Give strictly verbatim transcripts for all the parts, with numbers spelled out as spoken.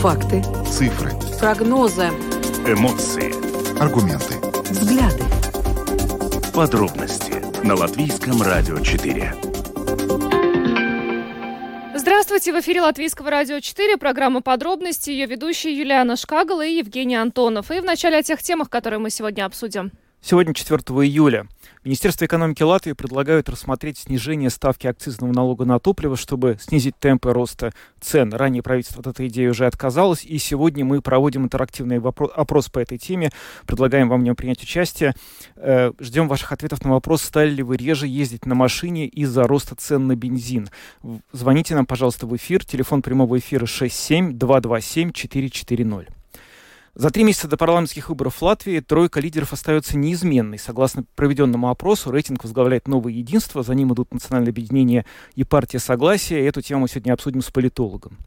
Факты. Цифры. Прогнозы. Эмоции. Аргументы. Взгляды. Подробности на Латвийском радио четыре. Здравствуйте, в эфире Латвийского радио четыре, программа «Подробности», ее ведущие Юлиана Шкагл и Евгений Антонов. И вначале о тех темах, которые мы сегодня обсудим. Сегодня четвёртого июля. Министерство экономики Латвии предлагает рассмотреть снижение ставки акцизного налога на топливо, чтобы снизить темпы роста цен. Ранее правительство от этой идеи уже отказалось, и сегодня мы проводим интерактивный опрос по этой теме. Предлагаем вам в нем принять участие. Ждем ваших ответов на вопрос, стали ли вы реже ездить на машине из-за роста цен на бензин. Звоните нам, пожалуйста, в эфир. Телефон прямого эфира шесть семь два два семь четыре четыре ноль. За три месяца до парламентских выборов в Латвии тройка лидеров остается неизменной. Согласно проведенному опросу, рейтинг возглавляет «Новое единство», за ним идут Национальное объединение и партия «Согласие». И эту тему мы сегодня обсудим с политологом.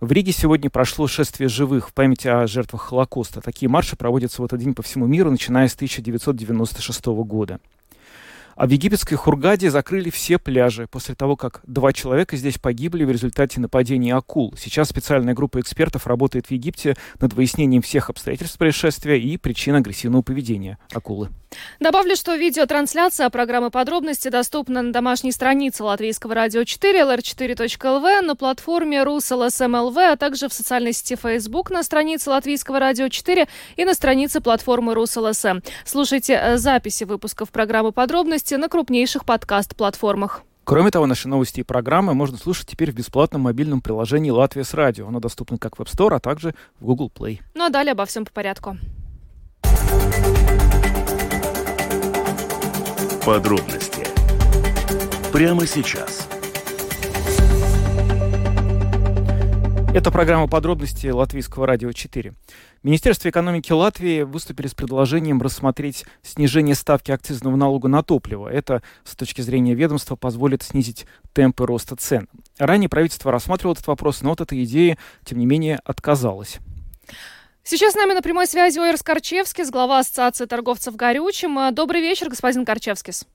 В Риге сегодня прошло шествие живых в память о жертвах Холокоста. Такие марши проводятся в этот день по всему миру, начиная с тысяча девятьсот девяносто шестого года. А в египетской Хургаде закрыли все пляжи после того, как два человека здесь погибли в результате нападения акул. Сейчас специальная группа экспертов работает в Египте над выяснением всех обстоятельств происшествия и причин агрессивного поведения акулы. Добавлю, что видеотрансляция программы «Подробности» доступна на домашней странице Латвийского радио четыре, эл эр четыре точка эл ви, на платформе рус точка эл эс эм точка эл ви, а также в социальной сети Facebook на странице Латвийского радио четыре и на странице платформы рус точка эл эс эм. Слушайте записи выпусков программы «Подробности» на крупнейших подкаст-платформах. Кроме того, наши новости и программы можно слушать теперь в бесплатном мобильном приложении «Латвия с радио». Оно доступно как в App Store, а также в Google Play. Ну а далее обо всем по порядку. Подробности. Прямо сейчас. Это программа «Подробности» Латвийского радио четыре. Министерство экономики Латвии выступили с предложением рассмотреть снижение ставки акцизного налога на топливо. Это, с точки зрения ведомства, позволит снизить темпы роста цен. Ранее правительство рассматривало этот вопрос, но от этой идеи, тем не менее, отказалось. Сейчас с нами на прямой связи Ойрс Корчевскис, глава Ассоциации торговцев горючим. Добрый вечер, господин Корчевскис.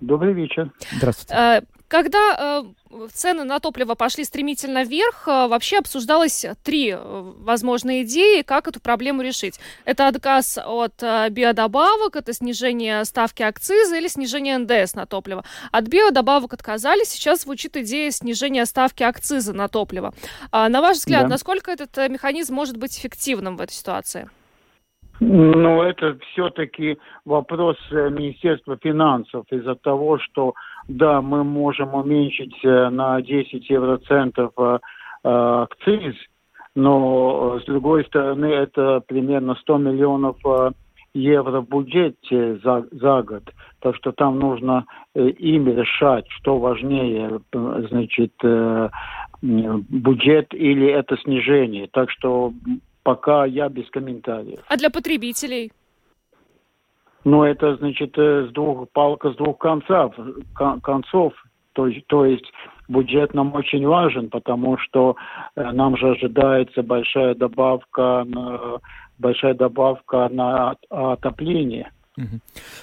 Добрый вечер. Здравствуйте. Когда э, цены на топливо пошли стремительно вверх, э, вообще обсуждалось три возможные идеи, как эту проблему решить. Это отказ от э, биодобавок, это снижение ставки акциза или снижение эн дэ эс на топливо. От биодобавок отказались, сейчас звучит идея снижения ставки акциза на топливо. А, на ваш взгляд, да. Насколько этот механизм может быть эффективным в этой ситуации? Ну, это все-таки вопрос Министерства финансов из-за того, что, да, мы можем уменьшить на десять евроцентов акциз, но, с другой стороны, это примерно сто миллионов евро в бюджете за, за год. Так что там нужно им решать, что важнее, значит, бюджет или это снижение. Так что... Пока я без комментариев. А для потребителей? Ну, это, значит, с двух, палка с двух концов. концов. То, то есть бюджет нам очень важен, потому что нам же ожидается большая добавка на, большая добавка на отопление. Угу.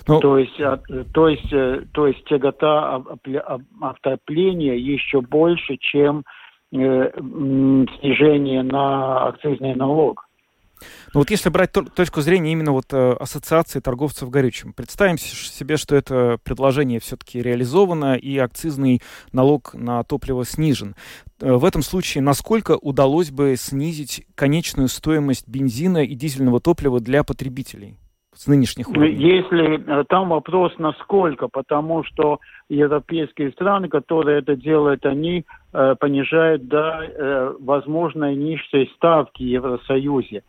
Но... То есть, то есть, то есть тягота отопления еще больше, чем... снижение на акцизный налог. Ну вот если брать точку зрения именно вот Ассоциации торговцев горючим, представим себе, что это предложение все-таки реализовано и акцизный налог на топливо снижен. В этом случае насколько удалось бы снизить конечную стоимость бензина и дизельного топлива для потребителей? С нынешних уровней. Если там вопрос, насколько, потому что европейские страны, которые это делают, они э, понижают до э, возможной низшей ставки в Евросоюзе.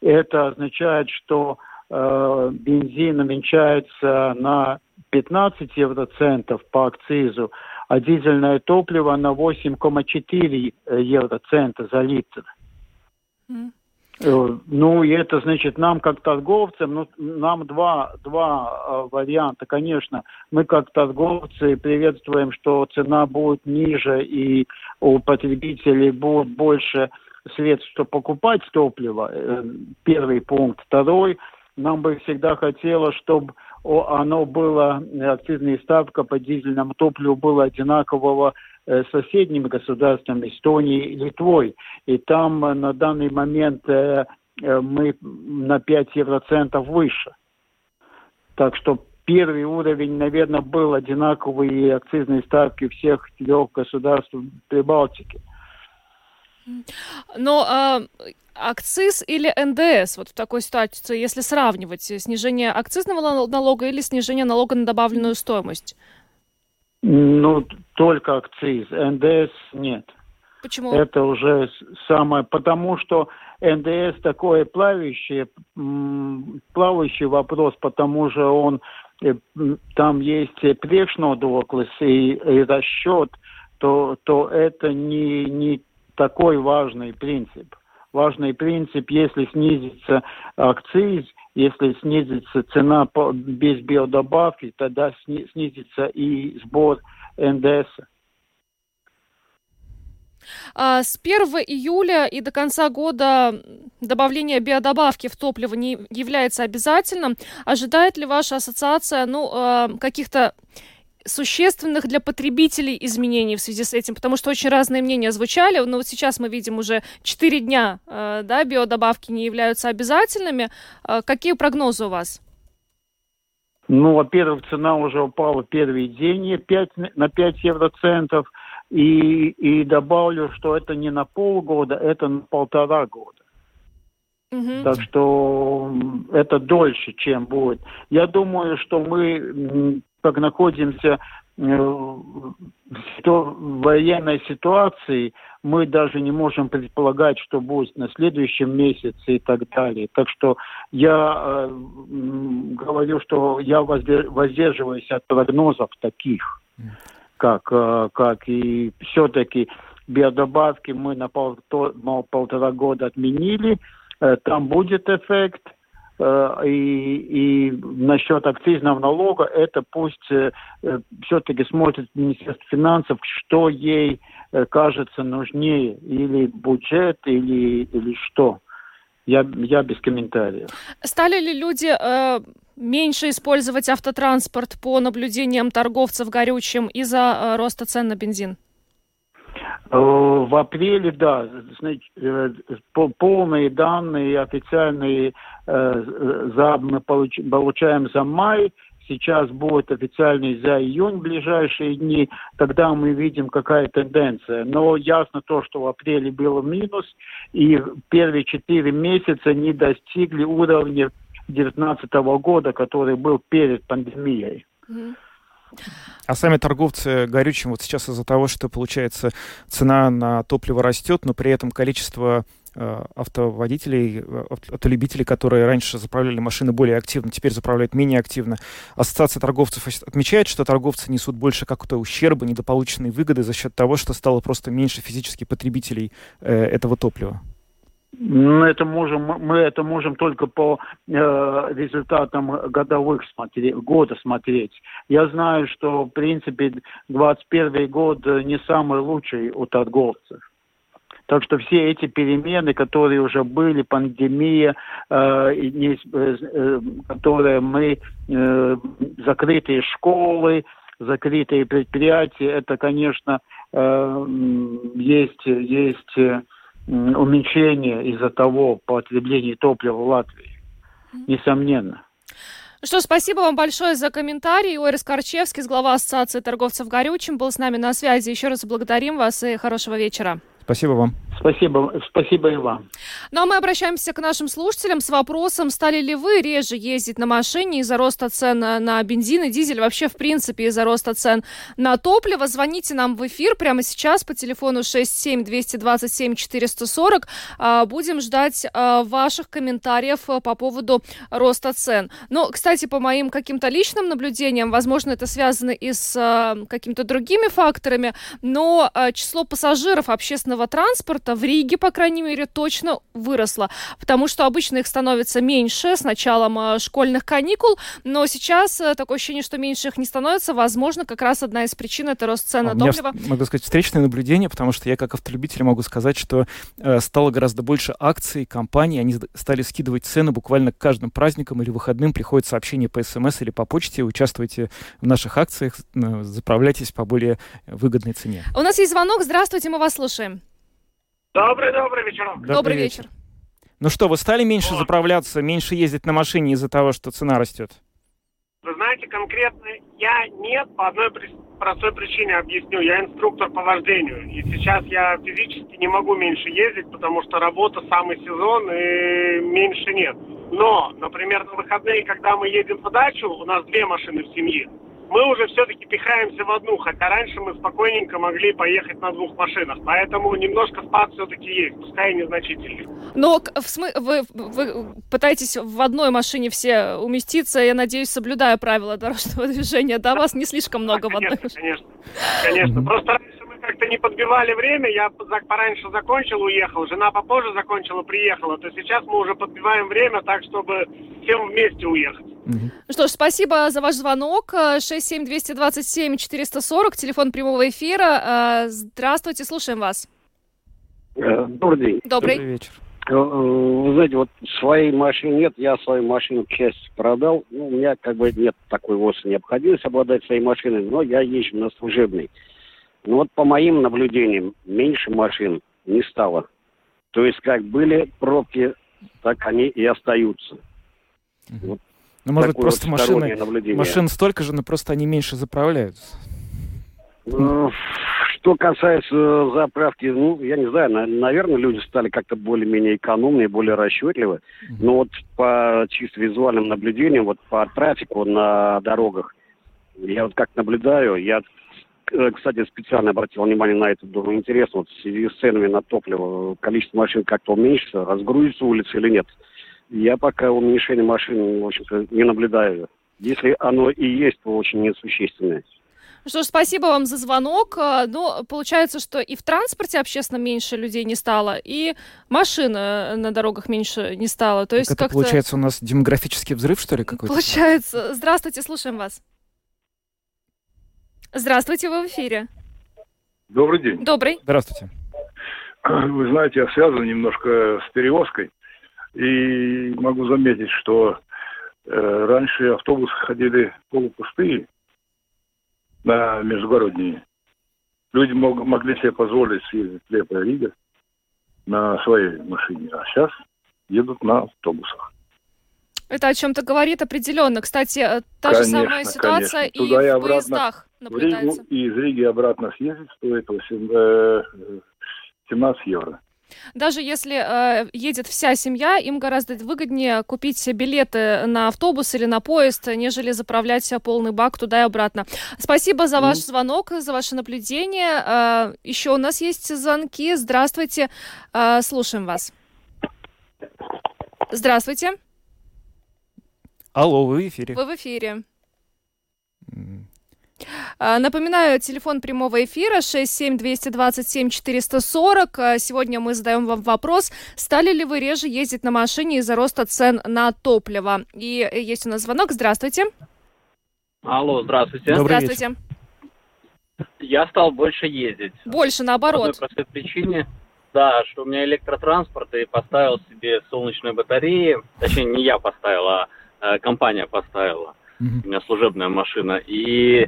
Это означает, что э, бензин уменьшается на пятнадцать евроцентов по акцизу, а дизельное топливо на восемь целых четыре евроцента за литр. Mm. Ну, и это, значит, нам как торговцам, ну, нам два, два э, варианта. Конечно, мы как торговцы приветствуем, что цена будет ниже и у потребителей будет больше средств, чтобы покупать топливо. Э, первый пункт. Второй, нам бы всегда хотелось, чтобы оно было, акцизная ставка по дизельному топливу была одинакового соседним государством Эстонией и Литвой. И там на данный момент мы на пять евроцентов выше. Так что первый уровень, наверное, был одинаковые акцизные ставки всех трех государств Прибалтики. Но а, акциз или эн дэ эс вот в такой ситуации, если сравнивать снижение акцизного налога или снижение налога на добавленную стоимость? Ну, только акциз, эн дэ эс нет. Почему? Это уже самое, потому что эн дэ эс такой плавающий, плавающий вопрос, потому что он, там есть priekšnodoklus и, и расчет, то, то это не, не такой важный принцип. Важный принцип, если снизится акциз, если снизится цена без биодобавки, тогда снизится и сбор эн дэ эс. С первого июля и до конца года добавление биодобавки в топливо не является обязательным. Ожидает ли ваша ассоциация ну, каких-то существенных для потребителей изменений в связи с этим? Потому что очень разные мнения звучали. Но вот сейчас мы видим уже четыре дня, да, биодобавки не являются обязательными. Какие прогнозы у вас? Ну, во-первых, цена уже упала в первый день на пять евроцентов. И, и добавлю, что это не на полгода, это на полтора года. Mm-hmm. Так что это дольше, чем будет. Я думаю, что мы как находимся в военной ситуации, мы даже не можем предполагать, что будет на следующем месяце и так далее. Так что я э, говорю, что я воздерживаюсь от прогнозов таких. Как, как и все-таки биодобавки мы на полтора, на полтора года отменили, там будет эффект, и, и насчет акцизного налога, это пусть все-таки смотрит Министерство финансов, что ей кажется нужнее, или бюджет, или, или что. Я, я без комментариев. Стали ли люди э, меньше использовать автотранспорт по наблюдениям торговцев горючим из-за э, роста цен на бензин? Э, в апреле, да. Значит, э, полные данные, официальные э, за, мы получ, получаем за май. Сейчас будет официальный за июнь в ближайшие дни, тогда мы видим, какая тенденция. Но ясно то, что в апреле был минус, и первые четыре месяца не достигли уровня девятнадцатого года, который был перед пандемией. Mm-hmm. А сами торговцы горючим вот сейчас из-за того, что, получается, цена на топливо растет, но при этом количество автоводителей, автолюбителей, которые раньше заправляли машины более активно, теперь заправляют менее активно. Ассоциация торговцев отмечает, что торговцы несут больше какого-то ущерба, недополученной выгоды за счет того, что стало просто меньше физически потребителей э, этого топлива. Мы это можем, мы это можем только по э, результатам годовых смотри, года смотреть. Я знаю, что в принципе двадцать первый год не самый лучший у торговцев. Так что все эти перемены, которые уже были, пандемия, э, не, э, которые мы, э, закрытые школы, закрытые предприятия, это, конечно, э, есть, есть уменьшение из-за того потребления топлива в Латвии, несомненно. Что, спасибо вам большое за комментарий. Ойрс Корчевскис, глава Ассоциации торговцев горючим, был с нами на связи. Еще раз благодарим вас и хорошего вечера. Спасибо вам. Спасибо, спасибо и вам. Ну а мы обращаемся к нашим слушателям с вопросом, стали ли вы реже ездить на машине из-за роста цен на бензин и дизель, вообще в принципе из-за роста цен на топливо. Звоните нам в эфир прямо сейчас по телефону шесть семь два два семь четыре четыре ноль. Будем ждать ваших комментариев по поводу роста цен. Но, кстати, по моим каким-то личным наблюдениям, возможно, это связано и с какими-то другими факторами, но число пассажиров общественного транспорта туристов в Риге, по крайней мере, точно выросла, потому что обычно их становится меньше с началом школьных каникул, но сейчас такое ощущение, что меньше их не становится. Возможно, как раз одна из причин — это рост цен на топливо. Могу сказать, встречное наблюдение, потому что я как автолюбитель могу сказать, что э, стало гораздо больше акций, компаний, они стали скидывать цены буквально к каждым праздникам или выходным, приходит сообщение по эс эм эс или по почте: участвуйте в наших акциях, э, заправляйтесь по более выгодной цене. У нас есть звонок, здравствуйте, мы вас слушаем. Добрый, добрый вечер. Добрый, добрый вечер. вечер. Ну что, вы стали меньше О. заправляться, меньше ездить на машине из-за того, что цена растет? Вы знаете, конкретно я нет, по одной простой причине объясню. Я инструктор по вождению, и сейчас я физически не могу меньше ездить, потому что работа, самый сезон, и меньше нет. Но, например, на выходные, когда мы едем на дачу, у нас две машины в семье, мы уже все-таки пихаемся в одну, хотя раньше мы спокойненько могли поехать на двух машинах. Поэтому немножко спад все-таки есть, пускай и незначительный. Но в смы... вы, вы пытаетесь в одной машине все уместиться, я надеюсь, соблюдая правила дорожного движения, да, вас не слишком много в одной. Конечно, конечно. Просто раньше мы как-то не подбивали время, я пораньше закончил, уехал, жена попозже закончила, приехала, то сейчас мы уже подбиваем время так, чтобы всем вместе уехать. Mm-hmm. Ну что ж, спасибо за ваш звонок. шесть семь два два семь четыре четыре ноль, телефон прямого эфира. Здравствуйте, слушаем вас. Добрый день. Добрый, Добрый вечер. Вы знаете, вот своей машины нет, я свою машину, к счастью, продал. Ну, у меня как бы нет такой вовсе необходимости обладать своей машиной, но я езжу на служебной. Но вот по моим наблюдениям, меньше машин не стало. То есть как были пробки, так они и остаются. Mm-hmm. Вот. Ну, может быть, просто вот машины, машин столько же, но просто они меньше заправляются. Что касается заправки, ну, я не знаю, наверное, люди стали как-то более-менее экономные, более расчетливы. Mm-hmm. Но вот по чисто визуальным наблюдениям, вот по трафику на дорогах, я вот как наблюдаю, я, кстати, специально обратил внимание на это, думаю, интересно, вот в связи с ценами на топливо, количество машин как-то уменьшится, разгрузится улица или нет? Я пока уменьшение машин, в общем-то, не наблюдаю. Если оно и есть, то очень несущественное. Что ж, спасибо вам за звонок. Ну, получается, что и в транспорте общественном меньше людей не стало, и машин на дорогах меньше не стало. То есть как-то... Получается, у нас демографический взрыв, что ли, какой-то? Получается. Здравствуйте, слушаем вас. Здравствуйте, вы в эфире. Добрый день. Добрый. Здравствуйте. Вы знаете, я связан немножко с перевозкой. И могу заметить, что э, раньше автобусы ходили полупустые на междугородние. Люди мог, могли себе позволить съездить в Лепо и Рига на своей машине, а сейчас едут на автобусах. Это о чем-то говорит определенно. Кстати, та конечно, же самая ситуация и в поездах наблюдается. В Ригу, и из Риги обратно съездить стоит семнадцать евро. Даже если э, едет вся семья, им гораздо выгоднее купить билеты на автобус или на поезд, нежели заправлять полный бак туда и обратно. Спасибо за ваш звонок, за ваше наблюдение. Э, еще у нас есть звонки. Здравствуйте, э, слушаем вас. Здравствуйте. Алло, вы в эфире. Вы в эфире. Напоминаю, телефон прямого эфира шесть семь два два семь четыре четыре ноль. Сегодня мы задаем вам вопрос: стали ли вы реже ездить на машине из-за роста цен на топливо? И есть у нас звонок. Здравствуйте. Алло, здравствуйте. Добрый здравствуйте. Вечер. Я стал больше ездить. Больше, наоборот. По одной простой причине, да, что у меня электротранспорт, и поставил себе солнечные батареи. Точнее, не я поставил, а компания поставила. У меня служебная машина. И...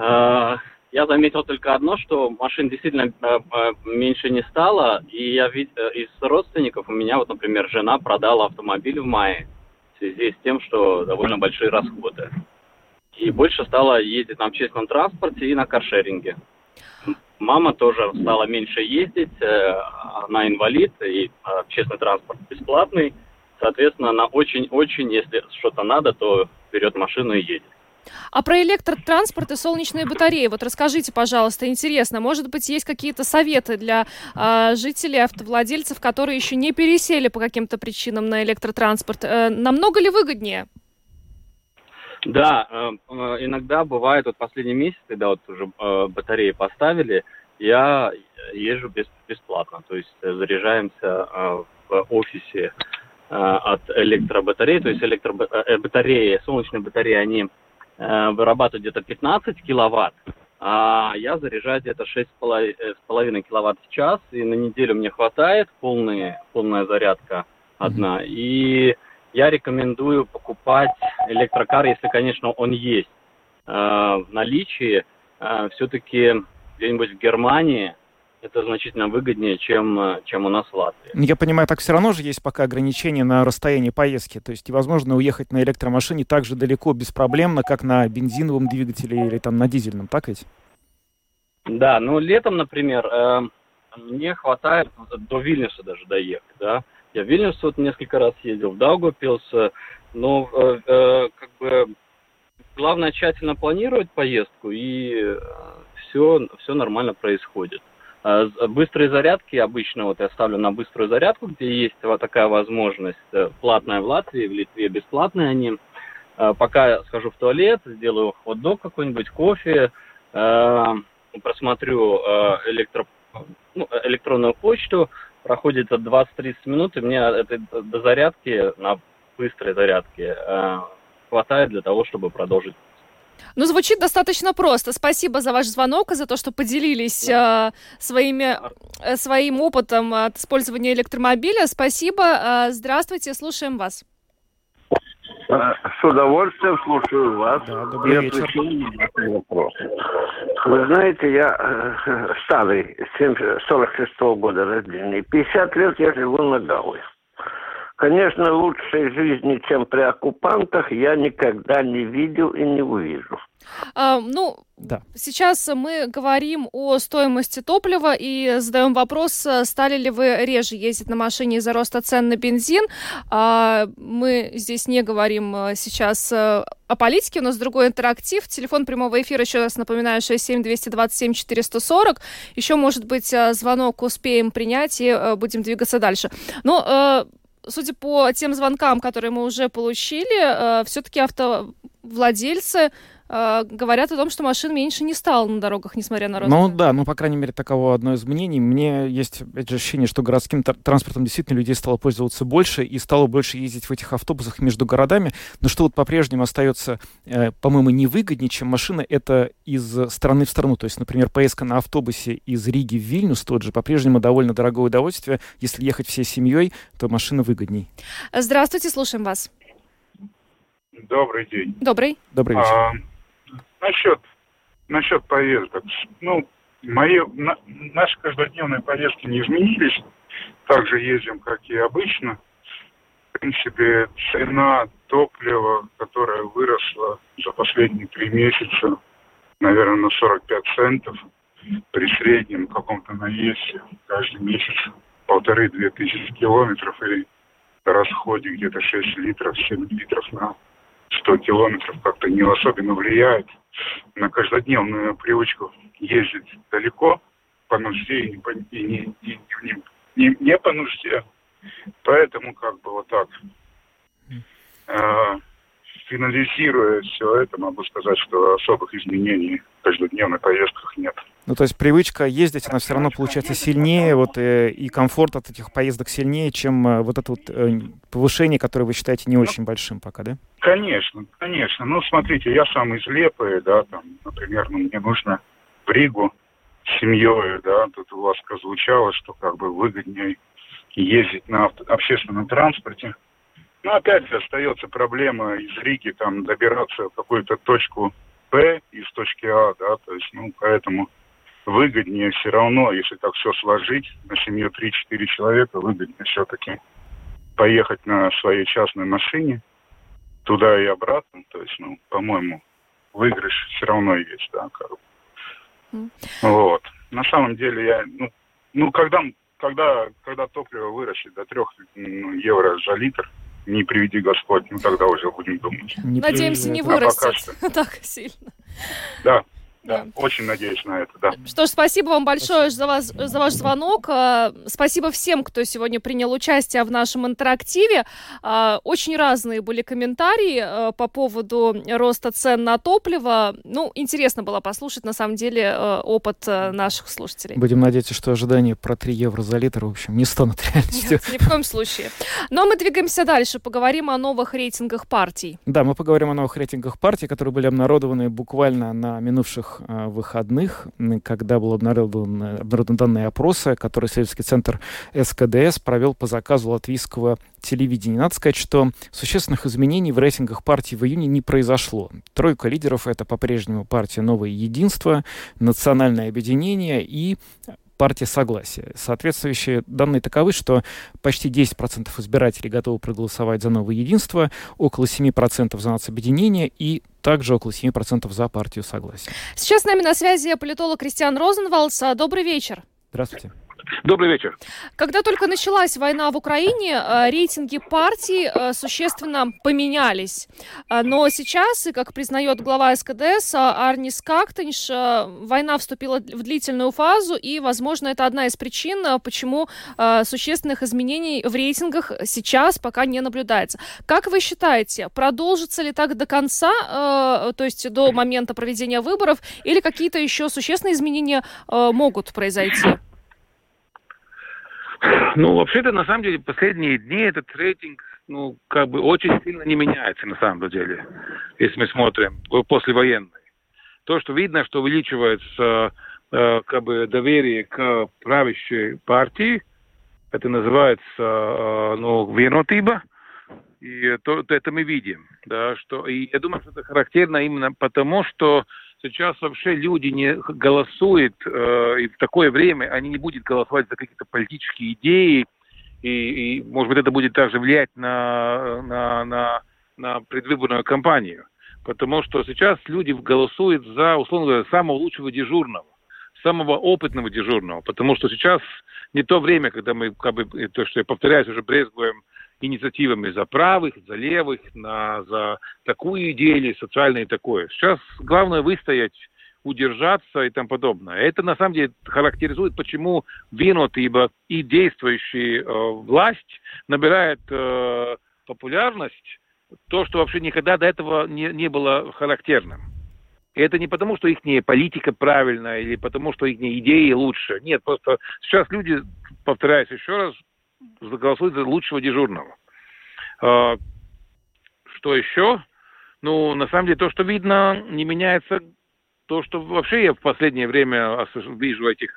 Я заметил только одно, что машин действительно меньше не стало, и я вид... из родственников у меня, вот, например, жена продала автомобиль в мае в связи с тем, что довольно большие расходы. И больше стала ездить на общественном транспорте и на каршеринге. Мама тоже стала меньше ездить, она инвалид, и общественный транспорт бесплатный. Соответственно, она очень-очень, если что-то надо, то берет машину и едет. А про электротранспорт и солнечные батареи, вот расскажите, пожалуйста, интересно, может быть, есть какие-то советы для э, жителей, автовладельцев, которые еще не пересели по каким-то причинам на электротранспорт? Э, намного ли выгоднее? Да, э, иногда бывает, вот последние месяцы, да, вот уже э, батареи поставили, я езжу бесплатно, то есть заряжаемся в офисе от электробатареи, то есть электробатареи, солнечные батареи, они вырабатывают где-то пятнадцать киловатт, а я заряжаю где-то шесть с половиной киловатт в час, и на неделю мне хватает, полная, полная зарядка одна. Mm-hmm. И я рекомендую покупать электрокар, если, конечно, он есть в наличии, все-таки где-нибудь в Германии. Это значительно выгоднее, чем, чем у нас в Латвии. Я понимаю, так все равно же есть пока ограничения на расстояние поездки. То есть невозможно уехать на электромашине так же далеко беспроблемно, как на бензиновом двигателе или там на дизельном, так ведь? Да, ну летом, например, э, мне хватает до Вильнюса даже доехать. Да? Я в Вильнюс вот несколько раз ездил, в Даугавпилс, но э, э, как бы главное тщательно планировать поездку, и все, все нормально происходит. Быстрые зарядки обычно вот я ставлю на быструю зарядку, где есть вот такая возможность, платная в Латвии, в Литве бесплатные они. Пока схожу в туалет, сделаю хот-дог какой-нибудь, кофе, просмотрю электро... ну, электронную почту, проходит двадцать-тридцать минут, и мне этой дозарядки на быстрой зарядке хватает для того, чтобы продолжить. Ну, звучит достаточно просто. Спасибо за ваш звонок и за то, что поделились э, своими, э, своим опытом от использования электромобиля. Спасибо. Э, здравствуйте, слушаем вас. С удовольствием слушаю вас. Да, добрый вечер. Вы знаете, я старый, сорок шестого года рождения. пятьдесят лет я живу на Гауе. Конечно, лучшей жизни, чем при оккупантах, я никогда не видел и не увижу. А, ну, да. Сейчас мы говорим о стоимости топлива и задаем вопрос, стали ли вы реже ездить на машине из-за роста цен на бензин. А, мы здесь не говорим сейчас о политике, у нас другой интерактив. Телефон прямого эфира, еще раз напоминаю, шесть семь два два семь четыре сорок. Еще, может быть, звонок успеем принять и будем двигаться дальше. Но... Судя по тем звонкам, которые мы уже получили, э, все-таки автовладельцы э, говорят о том, что машин меньше не стало на дорогах, несмотря на рост. Ну да, ну по крайней мере таково одно из мнений. Мне есть ощущение, что городским тр- транспортом действительно людей стало пользоваться больше и стало больше ездить в этих автобусах между городами. Но что вот по-прежнему остается, э, по-моему, невыгоднее, чем машина, это из страны в страну. То есть, например, поездка на автобусе из Риги в Вильнюс тот же по-прежнему довольно дорогое удовольствие. Если ехать всей семьей, то машина выгодней. Здравствуйте, слушаем вас. Добрый день. Добрый. Добрый вечер. А, насчет, насчет поездок. Ну, мои, на, наши каждодневные поездки не изменились. Так же ездим, как и обычно. В принципе, цена топлива, которая выросла за последние три месяца, наверное, на сорок пять центов при среднем каком-то наезде каждый месяц полторы-две тысячи километров и расходе где-то шесть литров, семь литров на сто километров как-то не особенно влияет на каждодневную привычку ездить далеко по нужде и не по, и не, и не, не, не по нужде. Поэтому как бы вот так. А, финализируя все это, могу сказать, что особых изменений в каждодневных поездках нет. Ну, то есть привычка ездить, она все равно получается сильнее, вот, и, и комфорт от этих поездок сильнее, чем вот это вот повышение, которое вы считаете не очень большим пока, да? Конечно, конечно. Ну, смотрите, я сам из Лепы, да, там, например, ну, мне нужно в Ригу с семьей, да, тут у вас прозвучало, что как бы выгоднее ездить на авто, общественном транспорте. Но опять же остается проблема из Риги, там, добираться в какую-то точку Б из точки А, да, то есть, ну, поэтому... Выгоднее все равно, если так все сложить, на семью три-четыре человека, выгоднее все-таки поехать на своей частной машине туда и обратно. То есть, ну, по-моему, выигрыш все равно есть, да, как бы. Вот. На самом деле я, ну, ну когда, когда, когда топливо вырастет до трех ну, евро за литр, не приведи Господь, ну тогда уже будем думать. Не Надеемся, не вырастет а так сильно. Да. Да, да, очень надеюсь на это, да. Что ж, спасибо вам большое за, вас, за ваш звонок. Спасибо всем, кто сегодня принял участие в нашем интерактиве. Очень разные были комментарии по поводу роста цен на топливо. Ну, интересно было послушать, на самом деле, опыт наших слушателей. Будем надеяться, что ожидания про три евро за литр, в общем, не станут реальностью. Нет, ни в коем случае. Но мы двигаемся дальше, поговорим о новых рейтингах партий. Да, мы поговорим о новых рейтингах партий, которые были обнародованы буквально на минувших выходных, когда был обнародован, обнародован данные опроса, который исследовательский центр эс ка дэ эс провел по заказу латвийского телевидения. Надо сказать, что существенных изменений в рейтингах партий в июне не произошло. Тройка лидеров — это по-прежнему партия «Новое единство», «Национальное объединение» и партия «Согласие». Соответствующие данные таковы, что почти десять процентов избирателей готовы проголосовать за «Новое единство», около семь процентов за «Национобъединение» и также около семь процентов за партию «Согласие». Сейчас с нами на связи политолог Кристиан Розенвалс. Добрый вечер. Здравствуйте. Добрый вечер. Когда только началась война в Украине, рейтинги партий существенно поменялись. Но сейчас, и как признает глава эс ка дэ эс Арнис Кактенш, война вступила в длительную фазу, и, возможно, это одна из причин, почему существенных изменений в рейтингах сейчас пока не наблюдается. Как вы считаете, продолжится ли так до конца, то есть до момента проведения выборов, или какие-то еще существенные изменения могут произойти? Ну, вообще-то, на самом деле, последние дни этот рейтинг, ну, как бы очень сильно не меняется, на самом деле, если мы смотрим, послевоенный. То, что видно, что увеличивается, э, как бы, доверие к правящей партии, это называется, э, ну, венотиба, и то, это мы видим, да, что, и я думаю, что это характерно именно потому, что сейчас вообще люди не голосуют, э, и в такое время они не будут голосовать за какие-то политические идеи, и, и может быть, это будет также влиять на, на, на, на предвыборную кампанию. Потому что сейчас люди голосуют за, условно говоря, самого лучшего дежурного, самого опытного дежурного. Потому что сейчас не то время, когда мы, как бы, то, что я повторяюсь, уже брезгуем инициативами за правых, за левых, на, за такую идею, социальное и такое. Сейчас главное выстоять, удержаться и тому подобное. Это на самом деле характеризует, почему вино, ибо и действующая э, власть набирает э, популярность, то, что вообще никогда до этого не, не было характерным. И это не потому, что их политика правильная или потому, что их идеи лучше. Нет, просто сейчас люди, повторяюсь еще раз, голосуют за лучшего дежурного. Что еще? Ну, на самом деле, то, что видно, не меняется. То, что вообще я в последнее время вижу в этих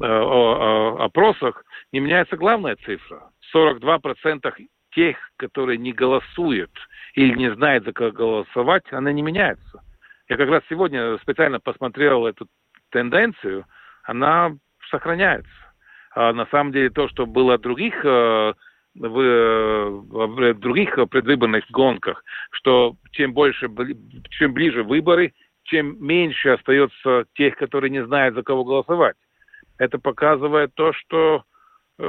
опросах, не меняется главная цифра. сорок два процента тех, которые не голосуют или не знают, за кого голосовать, она не меняется. Я как раз сегодня специально посмотрел эту тенденцию, она сохраняется. А на самом деле то, что было в других, в, в других предвыборных гонках, что чем больше, чем ближе выборы, чем меньше остается тех, которые не знают, за кого голосовать. Это показывает то, что э,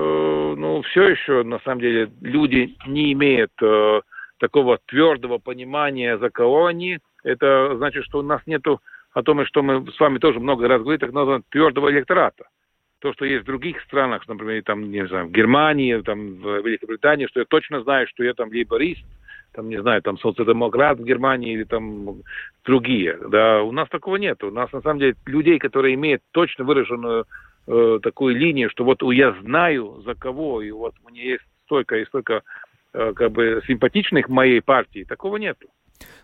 ну, все еще на самом деле люди не имеют э, такого твердого понимания, за кого они. Это значит, что у нас нету, о том, что мы с вами тоже много раз говорили, так называемого твердого электората. То, что есть в других странах, например, там, не знаю, в Германии, там, в Великобритании, что я точно знаю, что я там лейборист, там, не знаю, там, социал-демократ в Германии или там другие. Да, у нас такого нет. У нас, на самом деле, людей, которые имеют точно выраженную э, такую линию, что вот я знаю, за кого, и вот мне есть столько и столько э, как бы симпатичных моей партии, такого нет.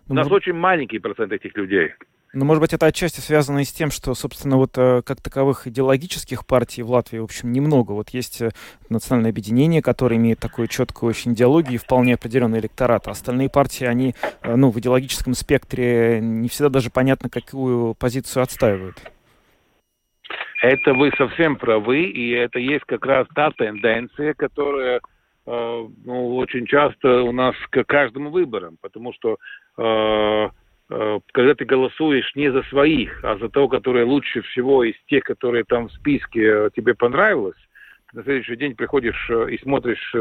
У нас очень маленький процент этих людей. Но, может быть, это отчасти связано и с тем, что, собственно, вот как таковых идеологических партий в Латвии, в общем, немного. Вот есть Национальное объединение, которое имеет такую четкую очень идеологию и вполне определенный электорат. А остальные партии, они, ну, в идеологическом спектре не всегда даже понятно, какую позицию отстаивают. Это вы совсем правы, и это есть как раз та тенденция, которая, ну, очень часто у нас к каждому выборам, потому что когда ты голосуешь не за своих, а за того, который лучше всего из тех, которые там в списке тебе понравилось, ты на следующий день приходишь и смотришь,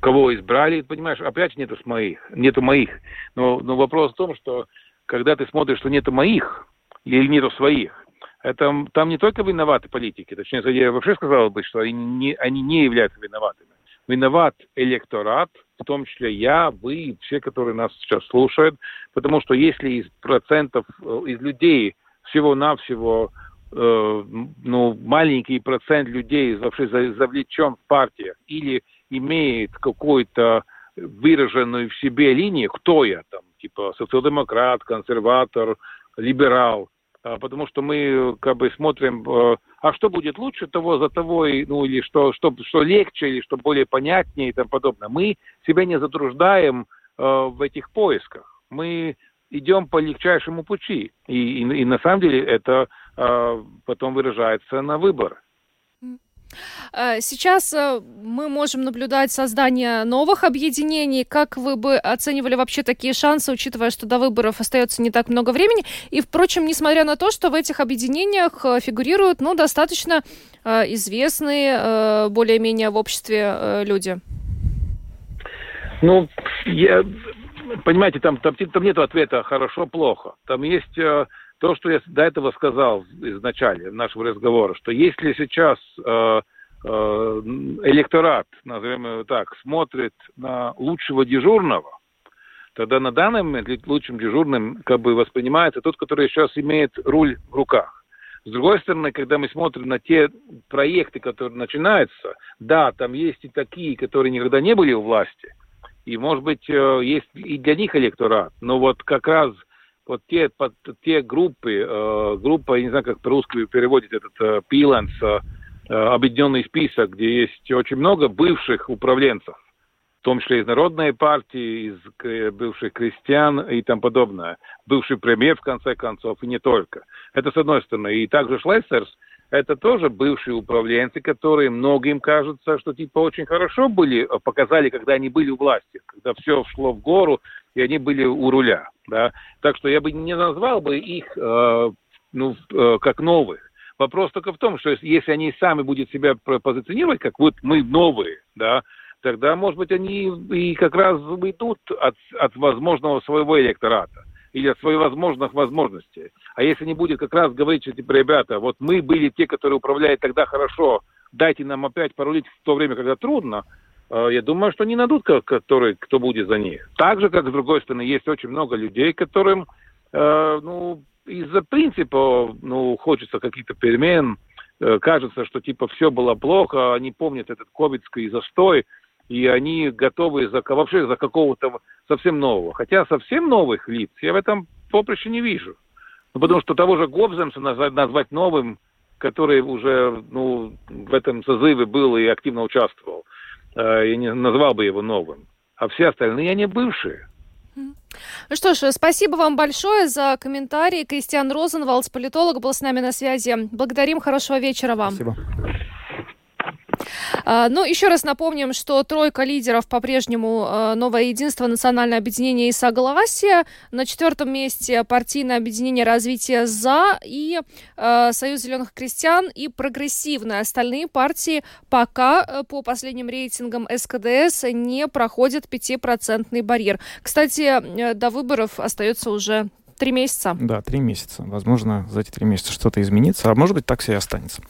кого избрали, и понимаешь, опять же нету моих, нету моих. Но, но вопрос в том, что когда ты смотришь, что нету моих, или нету своих. Это, там не только виноваты политики, точнее, я вообще сказал бы, что они не, они не являются виноватыми. Виноват электорат, в том числе я, вы, все, которые нас сейчас слушают, потому что если из процентов, из людей всего-навсего, э, ну, маленький процент людей вообще завлечен в партиях или имеет какую-то выраженную в себе линию, кто я там, типа социал-демократ, консерватор, либерал, потому что мы как бы смотрим, а что будет лучше того за того, ну или что, что, что легче, или что более понятнее и тому подобное. Мы себя не затруждаем э, в этих поисках. Мы идем по легчайшему пути. И, и, и на самом деле это э, потом выражается на выборах. Сейчас мы можем наблюдать создание новых объединений. Как вы бы оценивали вообще такие шансы, учитывая, что до выборов остается не так много времени? И, впрочем, несмотря на то, что в этих объединениях фигурируют, ну, достаточно известные более-менее в обществе люди. Ну, я, понимаете, там, там, там нет ответа «хорошо-плохо». Там есть то, что я до этого сказал в начале нашего разговора, что если сейчас э, э, электорат, назовем его так, смотрит на лучшего дежурного, тогда на данный момент лучшим дежурным как бы воспринимается тот, который сейчас имеет руль в руках. С другой стороны, когда мы смотрим на те проекты, которые начинаются, да, там есть и такие, которые никогда не были у власти, и, может быть, есть и для них электорат, но вот как раз вот те, под, те группы, э, группа, я не знаю, как по-русски переводит этот э, пиланс, э, объединенный список, где есть очень много бывших управленцев, в том числе из Народной партии, из э, бывших крестьян и тому подобное. Бывший премьер, в конце концов, и не только. Это с одной стороны. И также Шлессерс, это тоже бывшие управленцы, которые многим кажется, что типа очень хорошо были, показали, когда они были у власти, когда все шло в гору, и они были у руля. Да? Так что я бы не назвал бы их э, ну, э, как новых. Вопрос только в том, что если они сами будут себя позиционировать, как вот мы новые, да, тогда, может быть, они и как раз уйдут от, от возможного своего электората или от своих возможных возможностей. А если не будет как раз говорить, что типа, ребята, вот мы были те, которые управляли тогда хорошо, дайте нам опять порулить в то время, когда трудно, я думаю, что не найдут, которые, кто будет за них. Так же, как с другой стороны, есть очень много людей, которым э, ну, из-за принципа ну, хочется каких-то перемен, э, кажется, что типа все было плохо, они помнят этот ковидский застой, и они готовы за, вообще за какого-то совсем нового. Хотя совсем новых лиц я в этом поприще не вижу. Ну, потому что того же Гобземса назвать новым, который уже ну, в этом созыве был и активно участвовал, я не назвал бы его новым, а все остальные они бывшие. Ну что ж, спасибо вам большое за комментарии. Кристиан Розенвалс, политолог, был с нами на связи. Благодарим, хорошего вечера вам. Спасибо. Ну, еще раз напомним, что тройка лидеров по-прежнему Новое единство, Национальное объединение и Согласие. На четвертом месте партийное объединение «Развитие за» и э, Союз зеленых крестьян и прогрессивные. Остальные партии пока по последним рейтингам СКДС не проходят пятипроцентный барьер. Кстати, до выборов остается уже Три месяца. Да, три месяца. Возможно, за эти три месяца что-то изменится, а может быть, так все и останется.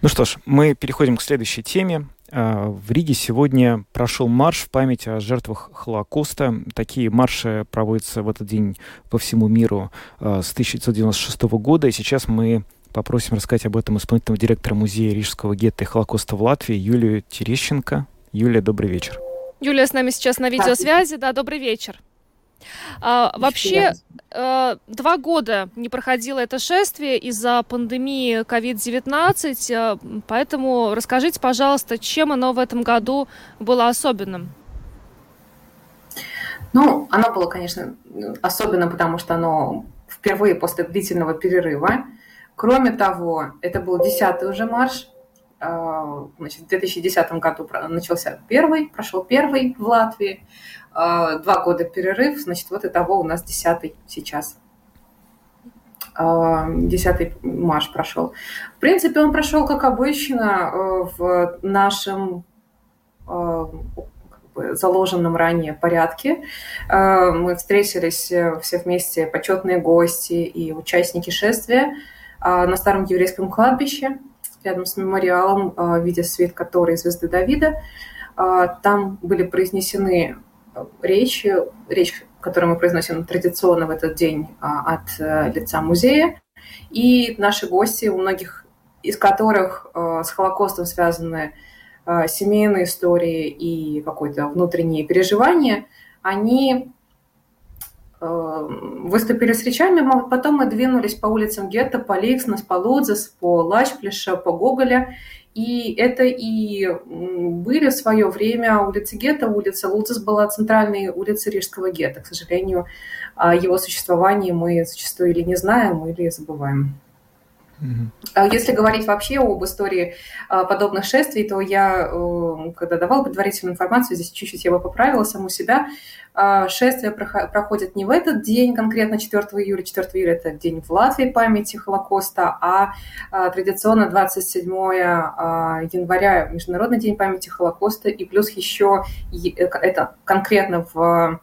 Ну что ж, мы переходим к следующей теме. В Риге сегодня прошел марш в память о жертвах Холокоста. Такие марши проводятся в этот день по всему миру с тысяча девятьсот девяносто шестого года, и сейчас мы попросим рассказать об этом исполнительного директора Музея Рижского гетто и Холокоста в Латвии Юлию Терещенко. Юлия, добрый вечер. Юлия с нами сейчас на видеосвязи. Да, добрый вечер. А, вообще, э, два года не проходило это шествие из-за пандемии ковид девятнадцать, поэтому расскажите, пожалуйста, чем оно в этом году было особенным? Ну, оно было, конечно, особенно, потому что оно впервые после длительного перерыва. Кроме того, это был десятый уже марш. Значит, в две тысячи десятом году начался первый, прошел первый в Латвии. Два года перерыв, значит, вот итого у нас десятый сейчас. Десятый марш прошел. В принципе, он прошел, как обычно, в нашем заложенном ранее порядке. Мы встретились все вместе, почетные гости и участники шествия на старом еврейском кладбище, рядом с мемориалом в виде свит, который звезды Давида. Там были произнесены речи, речь, которую мы произносим традиционно в этот день от лица музея. И наши гости, у многих из которых с Холокостом связаны семейные истории и какое-то внутренние переживания, они выступили с речами, а потом мы двинулись по улицам гетто, по Ликснес, по Лудзес, по Лачплеша, по Гоголя. И это и были в свое время улицы гетто. Улица Лудзес была центральной улицей Рижского гетто. К сожалению, о его существовании мы зачастую или не знаем, или забываем. Если говорить вообще об истории подобных шествий, то я, когда давала предварительную информацию, здесь чуть-чуть я бы поправила саму себя, шествия проходят не в этот день, конкретно четвёртого июля, четвёртого июля – это день в Латвии памяти Холокоста, а традиционно двадцать седьмого января – Международный день памяти Холокоста, и плюс еще это конкретно в,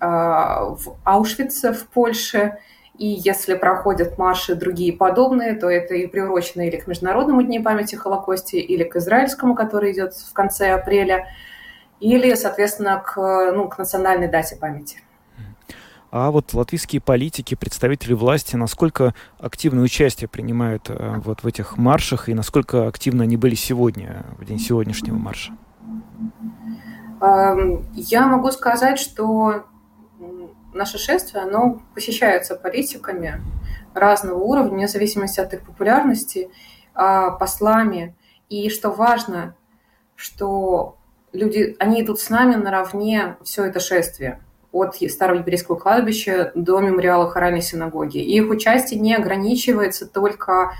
в Аушвице, в Польше. И если проходят марши другие подобные, то это и приурочено или к Международному дню памяти о Холокосте, или к израильскому, который идет в конце апреля, или, соответственно, к, ну, к национальной дате памяти. А вот латвийские политики, представители власти, насколько активное участие принимают вот в этих маршах и насколько активно они были сегодня, в день сегодняшнего марша? Я могу сказать, что наше шествие, оно посещается политиками разного уровня, вне зависимости от их популярности, послами. И что важно, что люди, они идут с нами наравне все это шествие. От старого еврейского кладбища до мемориала хоральной синагоги. И их участие не ограничивается только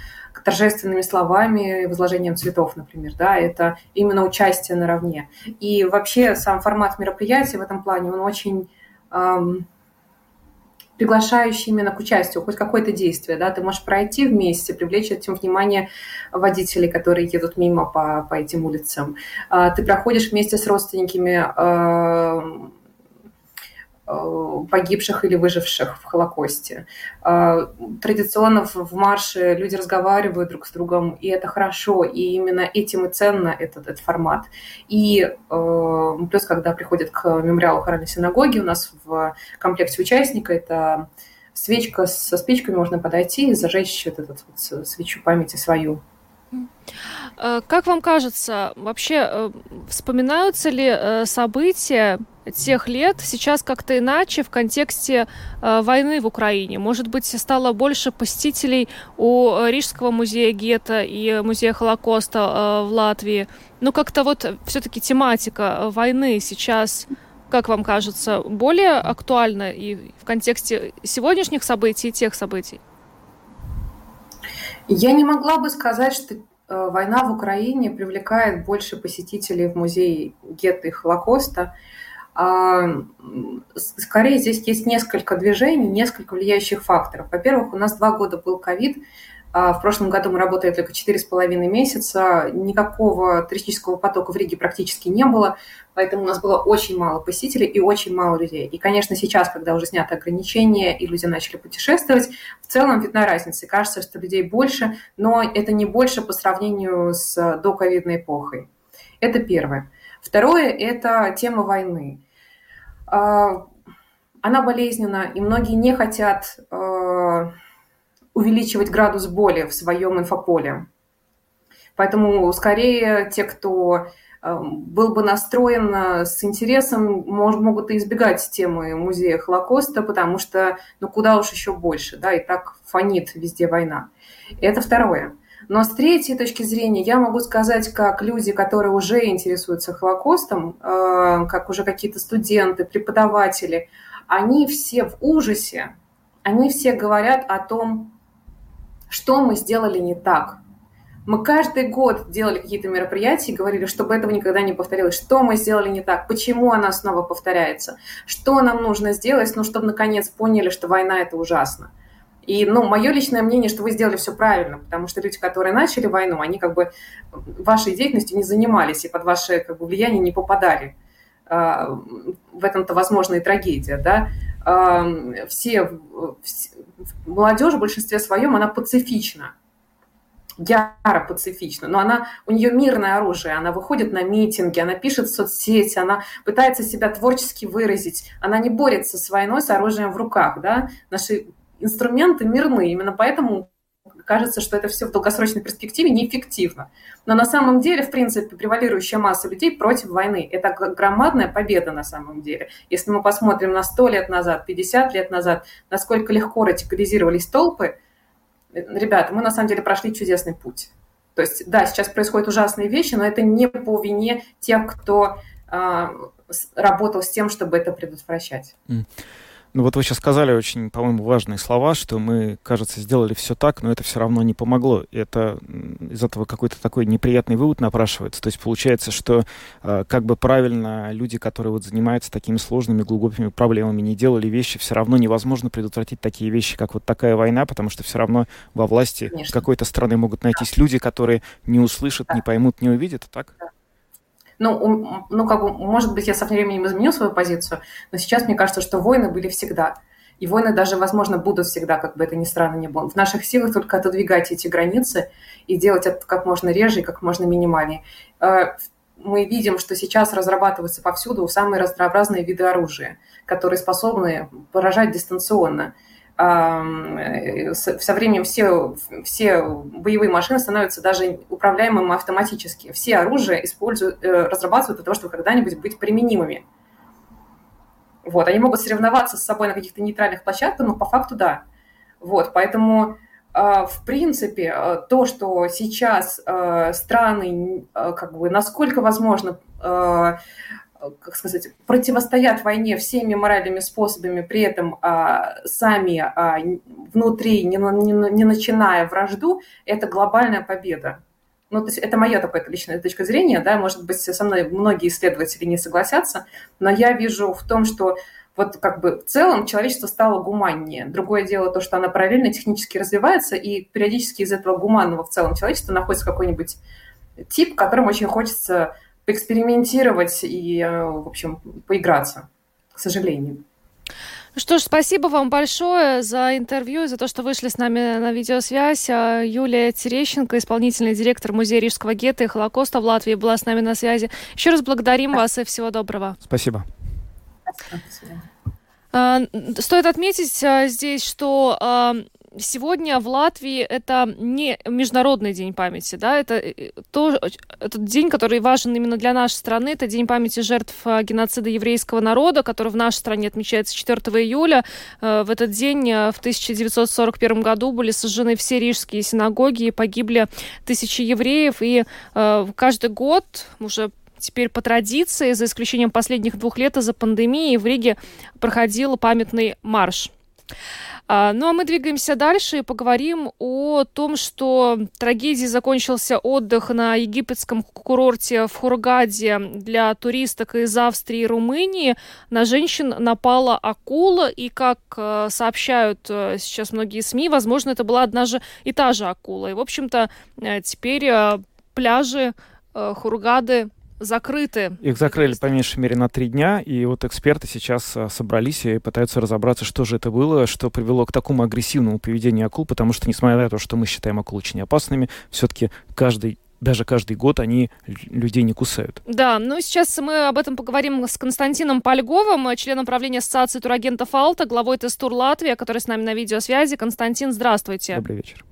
торжественными словами и возложением цветов, например. Да? Это именно участие наравне. И вообще сам формат мероприятия в этом плане, он очень... Эм, приглашающий именно к участию, хоть какое-то действие, да, ты можешь пройти вместе, привлечь этим внимание водителей, которые едут мимо по, по этим улицам. Ты проходишь вместе с родственниками погибших или выживших в Холокосте. Традиционно в марше люди разговаривают друг с другом, и это хорошо, и именно этим и ценно этот, этот формат. И плюс, когда приходят к мемориалу хоральной синагоги, у нас в комплекте участника это свечка, со спичками можно подойти и зажечь вот эту вот свечу памяти свою. Как вам кажется, вообще вспоминаются ли события тех лет сейчас как-то иначе в контексте войны в Украине? Может быть, стало больше посетителей у Рижского музея гетто и музея Холокоста в Латвии? Ну, как-то вот все-таки тематика войны сейчас, как вам кажется, более актуальна и в контексте сегодняшних событий и тех событий? Я не могла бы сказать, что война в Украине привлекает больше посетителей в музей гетто и Холокоста. Скорее, здесь есть несколько движений, несколько влияющих факторов. Во-первых, у нас два года был ковид. В прошлом году мы работали только четыре с половиной месяца. Никакого туристического потока в Риге практически не было. Поэтому у нас было очень мало посетителей и очень мало людей. И, конечно, сейчас, когда уже сняты ограничения и люди начали путешествовать, в целом видна разница. И кажется, что людей больше, но это не больше по сравнению с доковидной эпохой. Это первое. Второе – это тема войны. Она болезненна, и многие не хотят увеличивать градус боли в своем инфополе. Поэтому скорее те, кто был бы настроен с интересом, могут и избегать темы музея Холокоста, потому что ну куда уж еще больше, да, и так фонит везде война. Это второе. Но с третьей точки зрения я могу сказать, как люди, которые уже интересуются Холокостом, как уже какие-то студенты, преподаватели, они все в ужасе, они все говорят о том, что мы сделали не так. Мы каждый год делали какие-то мероприятия и говорили, чтобы этого никогда не повторилось. Что мы сделали не так? Почему она снова повторяется? Что нам нужно сделать, ну, чтобы наконец поняли, что война – это ужасно? И, ну, мое личное мнение, что вы сделали все правильно, потому что люди, которые начали войну, они как бы вашей деятельностью не занимались и под ваше как бы, влияние не попадали. в этом-то возможна и трагедия, да, все, все, молодежь в большинстве своем, она пацифична, яро пацифична, но она, у нее мирное оружие, она выходит на митинги, она пишет в соцсети, она пытается себя творчески выразить, она не борется с войной с оружием в руках, да, наши инструменты мирны, именно поэтому кажется, что это все в долгосрочной перспективе неэффективно. Но на самом деле, в принципе, превалирующая масса людей против войны. Это громадная победа на самом деле. Если мы посмотрим на сто лет назад, пятьдесят лет назад, насколько легко радикализировались толпы, ребята, мы на самом деле прошли чудесный путь. То есть, да, сейчас происходят ужасные вещи, но это не по вине тех, кто э, работал с тем, чтобы это предотвращать. Ну вот вы сейчас сказали очень, по-моему, важные слова, что мы, кажется, сделали все так, но это все равно не помогло. Это из этого какой-то такой неприятный вывод напрашивается. То есть получается, что э, как бы правильно люди, которые вот занимаются такими сложными, глубокими проблемами, не делали вещи, все равно невозможно предотвратить такие вещи, как вот такая война, потому что все равно во власти Конечно. Какой-то страны могут найтись люди, которые не услышат, да. не поймут, не увидят, так? Да. Ну, ну, как бы, может быть, я со временем изменю свою позицию, но сейчас мне кажется, что войны были всегда. И войны даже, возможно, будут всегда, как бы это ни странно ни было. В наших силах только отодвигать эти границы и делать это как можно реже и как можно минимальнее. Мы видим, что сейчас разрабатываются повсюду самые разнообразные виды оружия, которые способны поражать дистанционно. Со временем все, все боевые машины становятся даже управляемыми автоматически. Все оружие используют, разрабатывают для того, чтобы когда-нибудь быть применимыми. Вот. Они могут соревноваться с собой на каких-то нейтральных площадках, но по факту да. Вот. Поэтому, в принципе, то, что сейчас страны, как бы, насколько возможно, как сказать, противостоят войне всеми моральными способами, при этом а, сами а, внутри, не, не, не начиная вражду, это глобальная победа. Ну, то есть это моя такая личная точка зрения, да, может быть, со мной многие исследователи не согласятся, но я вижу в том, что вот как бы в целом человечество стало гуманнее. Другое дело то, что оно параллельно технически развивается, и периодически из этого гуманного в целом человечества находится какой-нибудь тип, которым очень хочется экспериментировать и, в общем, поиграться, к сожалению. Что ж, спасибо вам большое за интервью, за то, что вышли с нами на видеосвязь. Юлия Терещенко, исполнительный директор Музея Рижского гетто и Холокоста в Латвии, была с нами на связи. Еще раз благодарим вас и всего доброго. Спасибо. Стоит отметить здесь, что сегодня в Латвии это не Международный день памяти, да, это тот день, который важен именно для нашей страны, это День памяти жертв геноцида еврейского народа, который в нашей стране отмечается четвёртого июля. В этот день в тысяча девятьсот сорок первом году были сожжены все рижские синагоги, погибли тысячи евреев, и каждый год уже теперь по традиции, за исключением последних двух лет из-за пандемии, в Риге проходил памятный марш. Ну, а мы двигаемся дальше и поговорим о том, что трагедией закончился отдых на египетском курорте в Хургаде для туристок из Австрии и Румынии. На женщин напала акула, и, как сообщают сейчас многие СМИ, возможно, это была одна же и та же акула. И, в общем-то, теперь пляжи Хургады закрыты. Их закрыли по меньшей мере на три дня, и вот эксперты сейчас собрались и пытаются разобраться, что же это было, что привело к такому агрессивному поведению акул, потому что, несмотря на то, что мы считаем акул очень опасными, все-таки каждый Даже каждый год они людей не кусают. Да, ну сейчас мы об этом поговорим с Константином Палговым, членом правления Ассоциации турагентов Алта, главой Тест-тур Латвия, который с нами на видеосвязи. Константин, здравствуйте. Добрый вечер.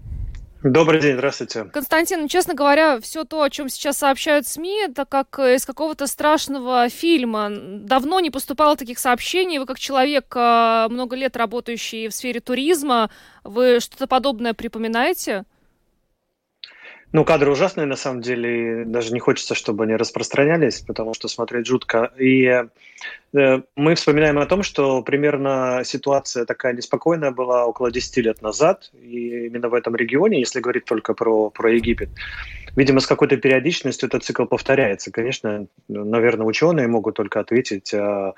Добрый день, здравствуйте. Константин, честно говоря, все то, о чем сейчас сообщают СМИ, это как из какого-то страшного фильма. Давно не поступало таких сообщений. Вы как человек, много лет работающий в сфере туризма, вы что-то подобное припоминаете? Ну, кадры ужасные, на самом деле, и даже не хочется, чтобы они распространялись, потому что смотреть жутко. И э, мы вспоминаем о том, что примерно ситуация такая неспокойная была около десять лет назад, и именно в этом регионе, если говорить только про, про Египет. Видимо, с какой-то периодичностью этот цикл повторяется. Конечно, наверное, ученые могут только ответить о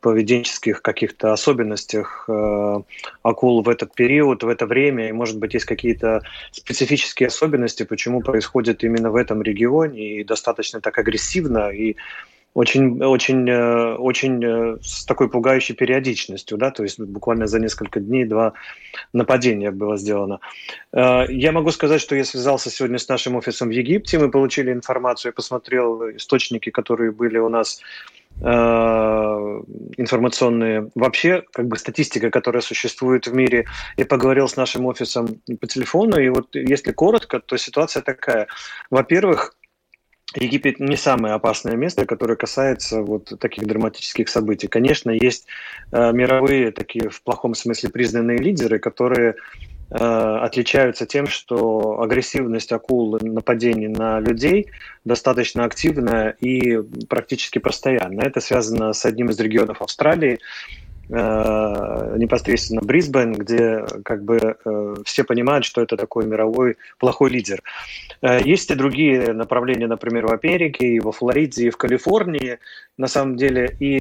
поведенческих каких-то особенностях э, акул в этот период, в это время, и, может быть, есть какие-то специфические особенности, почему происходит именно в этом регионе и достаточно так агрессивно, и очень, очень, очень с такой пугающей периодичностью, да, то есть буквально за несколько дней два нападения было сделано. Я могу сказать, что я связался сегодня с нашим офисом в Египте, мы получили информацию, я посмотрел источники, которые были у нас информационные, вообще как бы статистика, которая существует в мире. Я поговорил с нашим офисом по телефону, и вот если коротко, то ситуация такая. Во-первых, Египет не самое опасное место, которое касается вот таких драматических событий. Конечно, есть э, мировые, такие в плохом смысле признанные лидеры, которые э, отличаются тем, что агрессивность акул нападений на людей достаточно активна и практически постоянно. Это связано с одним из регионов Австралии, непосредственно Брисбен, где как бы все понимают, что это такой мировой плохой лидер. Есть и другие направления, например, в Америке, и во Флориде, и в Калифорнии, на самом деле, и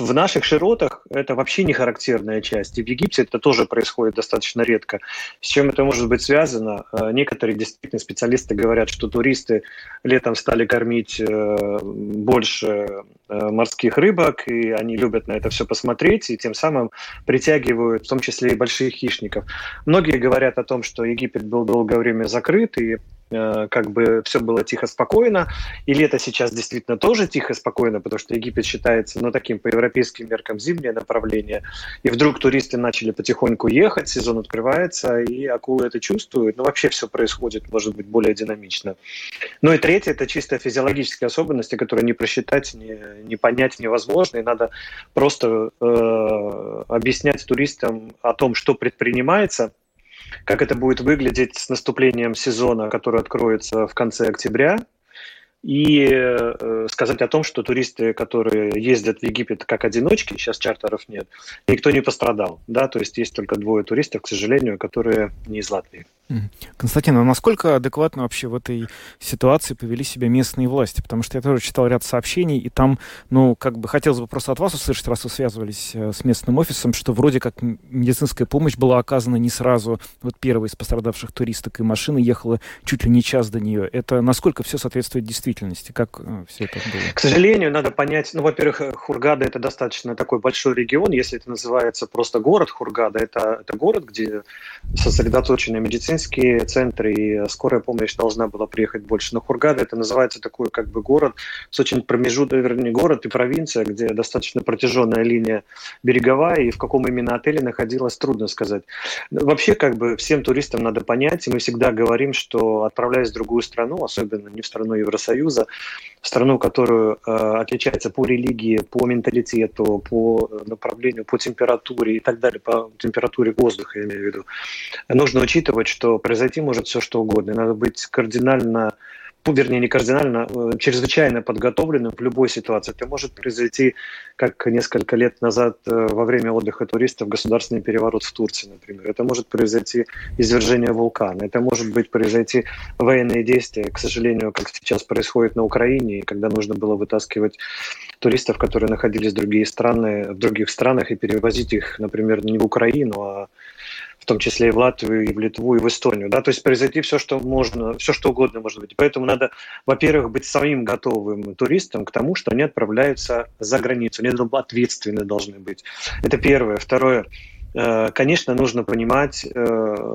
в наших широтах это вообще не характерная часть, и в Египте это тоже происходит достаточно редко. С чем это может быть связано? Некоторые действительно специалисты говорят, что туристы летом стали кормить больше морских рыбок, и они любят на это все посмотреть, и тем самым притягивают в том числе и больших хищников. Многие говорят о том, что Египет был долгое время закрыт, и э, как бы все было тихо-спокойно, и лето сейчас действительно тоже тихо-спокойно, потому что Египет считается, ну, таким по европейским меркам зимнее направление, и вдруг туристы начали потихоньку ехать, сезон открывается, и акулы это чувствуют, но вообще все происходит, может быть, более динамично. Ну и третье, это чисто физиологические особенности, которые не просчитать, не, не понять невозможно, и надо просто э, объяснять туристам о том, что предпринимается, как это будет выглядеть с наступлением сезона, который откроется в конце октября, и э, сказать о том, что туристы, которые ездят в Египет как одиночки, сейчас чартеров нет, никто не пострадал, да, то есть есть только двое туристов, к сожалению, которые не из Латвии. Константин, а насколько адекватно вообще в этой ситуации повели себя местные власти? Потому что я тоже читал ряд сообщений, и там, ну, как бы хотелось бы просто от вас услышать, раз вы связывались с местным офисом, что вроде как медицинская помощь была оказана не сразу. Вот первая из пострадавших туристок и машина ехала чуть ли не час до нее. Это насколько все соответствует действительности? Как все это было? К сожалению, надо понять, ну, во-первых, Хургада — это достаточно такой большой регион, если это называется просто город Хургада, это, это город, где сосредоточена медицинская центры, и скорая помощь должна была приехать больше. Но Хургада — это называется такой как бы город с очень промежуточным, вернее, город и провинция, где достаточно протяженная линия береговая, и в каком именно отеле находилась, трудно сказать. Вообще, как бы, всем туристам надо понять, и мы всегда говорим, что, отправляясь в другую страну, особенно не в страну Евросоюза, в страну, которая э, отличается по религии, по менталитету, по направлению, по температуре и так далее, по температуре воздуха, я имею в виду, нужно учитывать, что что произойти может все что угодно. Надо быть кардинально, вернее, не кардинально, чрезвычайно подготовленным в любой ситуации. Это может произойти, как несколько лет назад во время отдыха туристов, государственный переворот в Турции, например. Это может произойти извержение вулкана. Это может быть произойти военные действия, к сожалению, как сейчас происходит на Украине, когда нужно было вытаскивать туристов, которые находились в другие страны, в других странах, и перевозить их, например, не в Украину, а в том числе и в Латвию, и в Литву, и в Эстонию, да, то есть произойти все, что можно, все, что угодно может быть. Поэтому надо, во-первых, быть самим готовым туристам к тому, что они отправляются за границу, они ответственны должны быть. Это первое. Второе. Конечно, нужно понимать,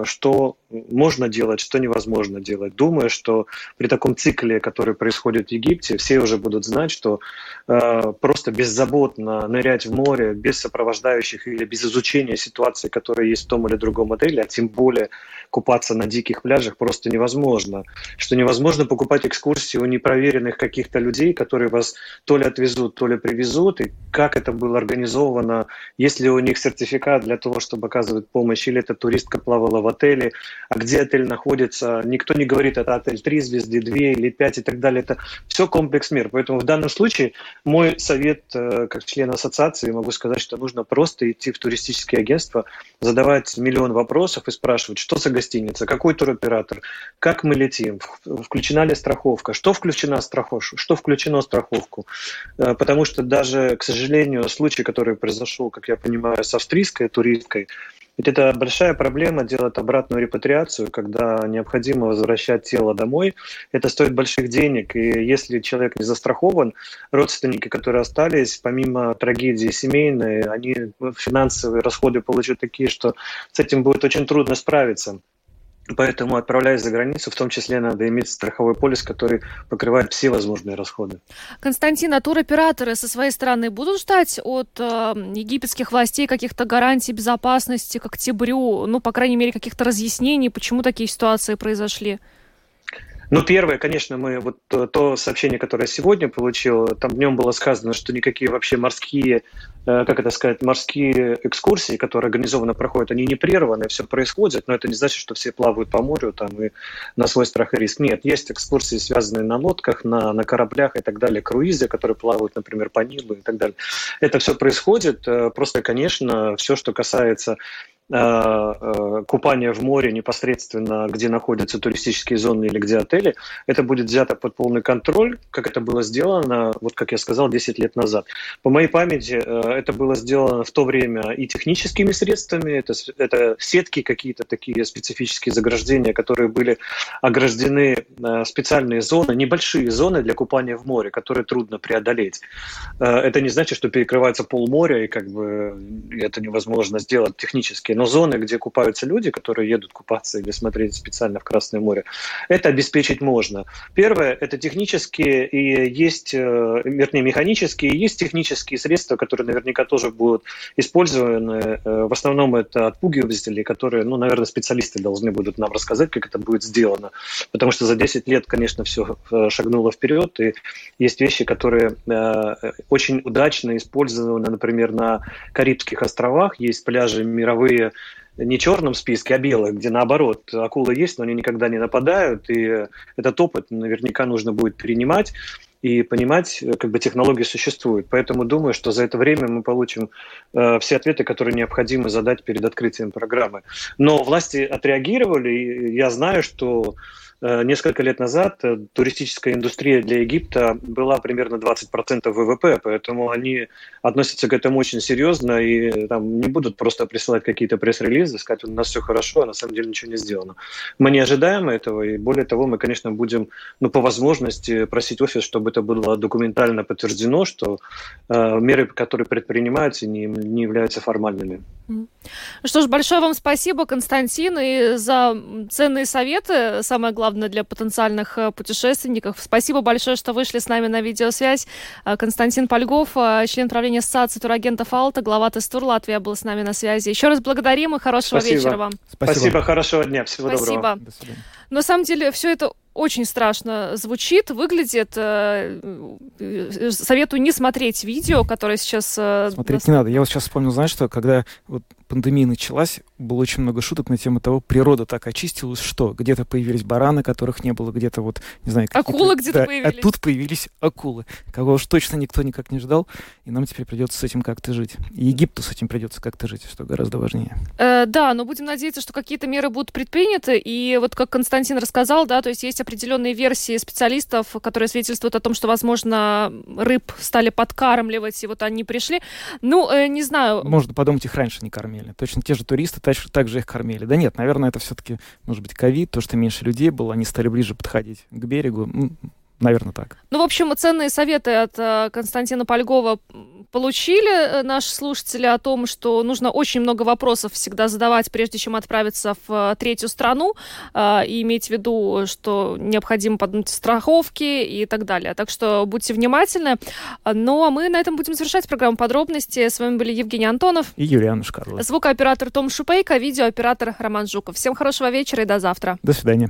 что можно делать, что невозможно делать. Думаю, что при таком цикле, который происходит в Египте, все уже будут знать, что просто беззаботно нырять в море без сопровождающих или без изучения ситуации, которая есть в том или другом отеле, а тем более купаться на диких пляжах просто невозможно. Что невозможно покупать экскурсии у непроверенных каких-то людей, которые вас то ли отвезут, то ли привезут, и как это было организовано, есть ли у них сертификат для того, того, чтобы оказывать помощь, или эта туристка плавала в отеле, а где отель находится, никто не говорит, это отель три звезды, две или пять и так далее. Это все комплекс мер. Поэтому в данном случае мой совет как член ассоциации, могу сказать, что нужно просто идти в туристические агентства, задавать миллион вопросов и спрашивать, что за гостиница, какой туроператор, как мы летим, включена ли страховка, что включено страховку, что включено страховку. Потому что даже, к сожалению, случай, который произошел, как я понимаю, с австрийской туристкой, Ведь это большая проблема делать обратную репатриацию, когда необходимо возвращать тело домой. Это стоит больших денег, и если человек не застрахован, родственники, которые остались, помимо трагедии семейной, они финансовые расходы получат такие, что с этим будет очень трудно справиться. Поэтому, отправляясь за границу, в том числе надо иметь страховой полис, который покрывает все возможные расходы. Константин, а туроператоры со своей стороны будут ждать от э, египетских властей каких-то гарантий безопасности к октябрю, ну, по крайней мере, каких-то разъяснений, почему такие ситуации произошли? Ну, первое, конечно, мы вот то сообщение, которое я сегодня получил, там в нем было сказано, что никакие вообще морские, как это сказать, морские экскурсии, которые организованно проходят, они не прерваны, все происходит, но это не значит, что все плавают по морю там и на свой страх и риск. Нет, есть экскурсии, связанные на лодках, на, на кораблях и так далее, круизы, которые плавают, например, по Нилу и так далее. Это все происходит, просто, конечно, все, что касается купание в море непосредственно, где находятся туристические зоны или где отели, это будет взято под полный контроль, как это было сделано, вот как я сказал, десять лет назад. По моей памяти, это было сделано в то время и техническими средствами, это, это сетки какие-то такие специфические заграждения, которые были ограждены специальные зоны, небольшие зоны для купания в море, которые трудно преодолеть. Это не значит, что перекрывается полморя, и как бы это невозможно сделать технически. Но зоны, где купаются люди, которые едут купаться или смотреть специально в Красное море, это обеспечить можно. Первое, это технические и есть, вернее, механические, и есть технические средства, которые наверняка тоже будут использованы. В основном это отпугиватели, которые, ну, наверное, специалисты должны будут нам рассказать, как это будет сделано. Потому что за десять лет, конечно, все шагнуло вперед, и есть вещи, которые очень удачно использованы, например, на Карибских островах. Есть пляжи мировые, не в черном списке, а белых, где наоборот акулы есть, но они никогда не нападают, и этот опыт наверняка нужно будет перенимать и понимать, как бы технологии существуют. Поэтому думаю, что за это время мы получим э, все ответы, которые необходимо задать перед открытием программы. Но власти отреагировали, и я знаю, что э, несколько лет назад э, туристическая индустрия для Египта была примерно двадцать процентов вэ вэ пэ, поэтому они относятся к этому очень серьезно и там не будут просто присылать какие-то пресс-релизы, сказать, у нас все хорошо, а на самом деле ничего не сделано. Мы не ожидаем этого, и более того, мы, конечно, будем, ну, по возможности просить офис, чтобы это было документально подтверждено, что э, меры, которые предпринимаются, не, не являются формальными. Что ж, большое вам спасибо, Константин, и за ценные советы, самое главное, для потенциальных путешественников. Спасибо большое, что вышли с нами на видеосвязь. Константин Палгов, член правления Ассоциации турагентов Алта, глава Тест-тур Латвия, был с нами на связи. Еще раз благодарим и хорошего спасибо. Вечера вам. Спасибо. Спасибо, хорошего дня, всего спасибо. Доброго. До свидания. На самом деле, все это очень страшно звучит, выглядит. Советую не смотреть видео, которое сейчас... Смотреть не надо. Я вот сейчас вспомнил, знаешь, что когда вот пандемия началась, было очень много шуток на тему того, природа так очистилась, что где-то появились бараны, которых не было, где-то вот, не знаю... Акулы где-то да, появились. А тут появились акулы, кого уж точно никто никак не ждал, и нам теперь придется с этим как-то жить. И Египту с этим придется как-то жить, что гораздо важнее. Э, да, но будем надеяться, что какие-то меры будут предприняты, и вот как Константин рассказал, да, то есть есть определенные версии специалистов, которые свидетельствуют о том, что, возможно, рыб стали подкармливать, и вот они пришли. Ну, э, не знаю... Можно подумать, их раньше не кормили. Точно те же туристы также их кормили. Да нет, наверное, это все-таки, может быть, ковид, то, что меньше людей было, они стали ближе подходить к берегу. Наверное, так. Ну, в общем, ценные советы от Константина Палгова получили наши слушатели о том, что нужно очень много вопросов всегда задавать, прежде чем отправиться в третью страну, э, и иметь в виду, что необходимо подумать страховки и так далее. Так что будьте внимательны. Ну, а мы на этом будем завершать программу «Подробности». С вами были Евгений Антонов и Юлиана Шкагл. Звукооператор Том Шупейко, видеооператор Роман Жуков. Всем хорошего вечера и до завтра. До свидания.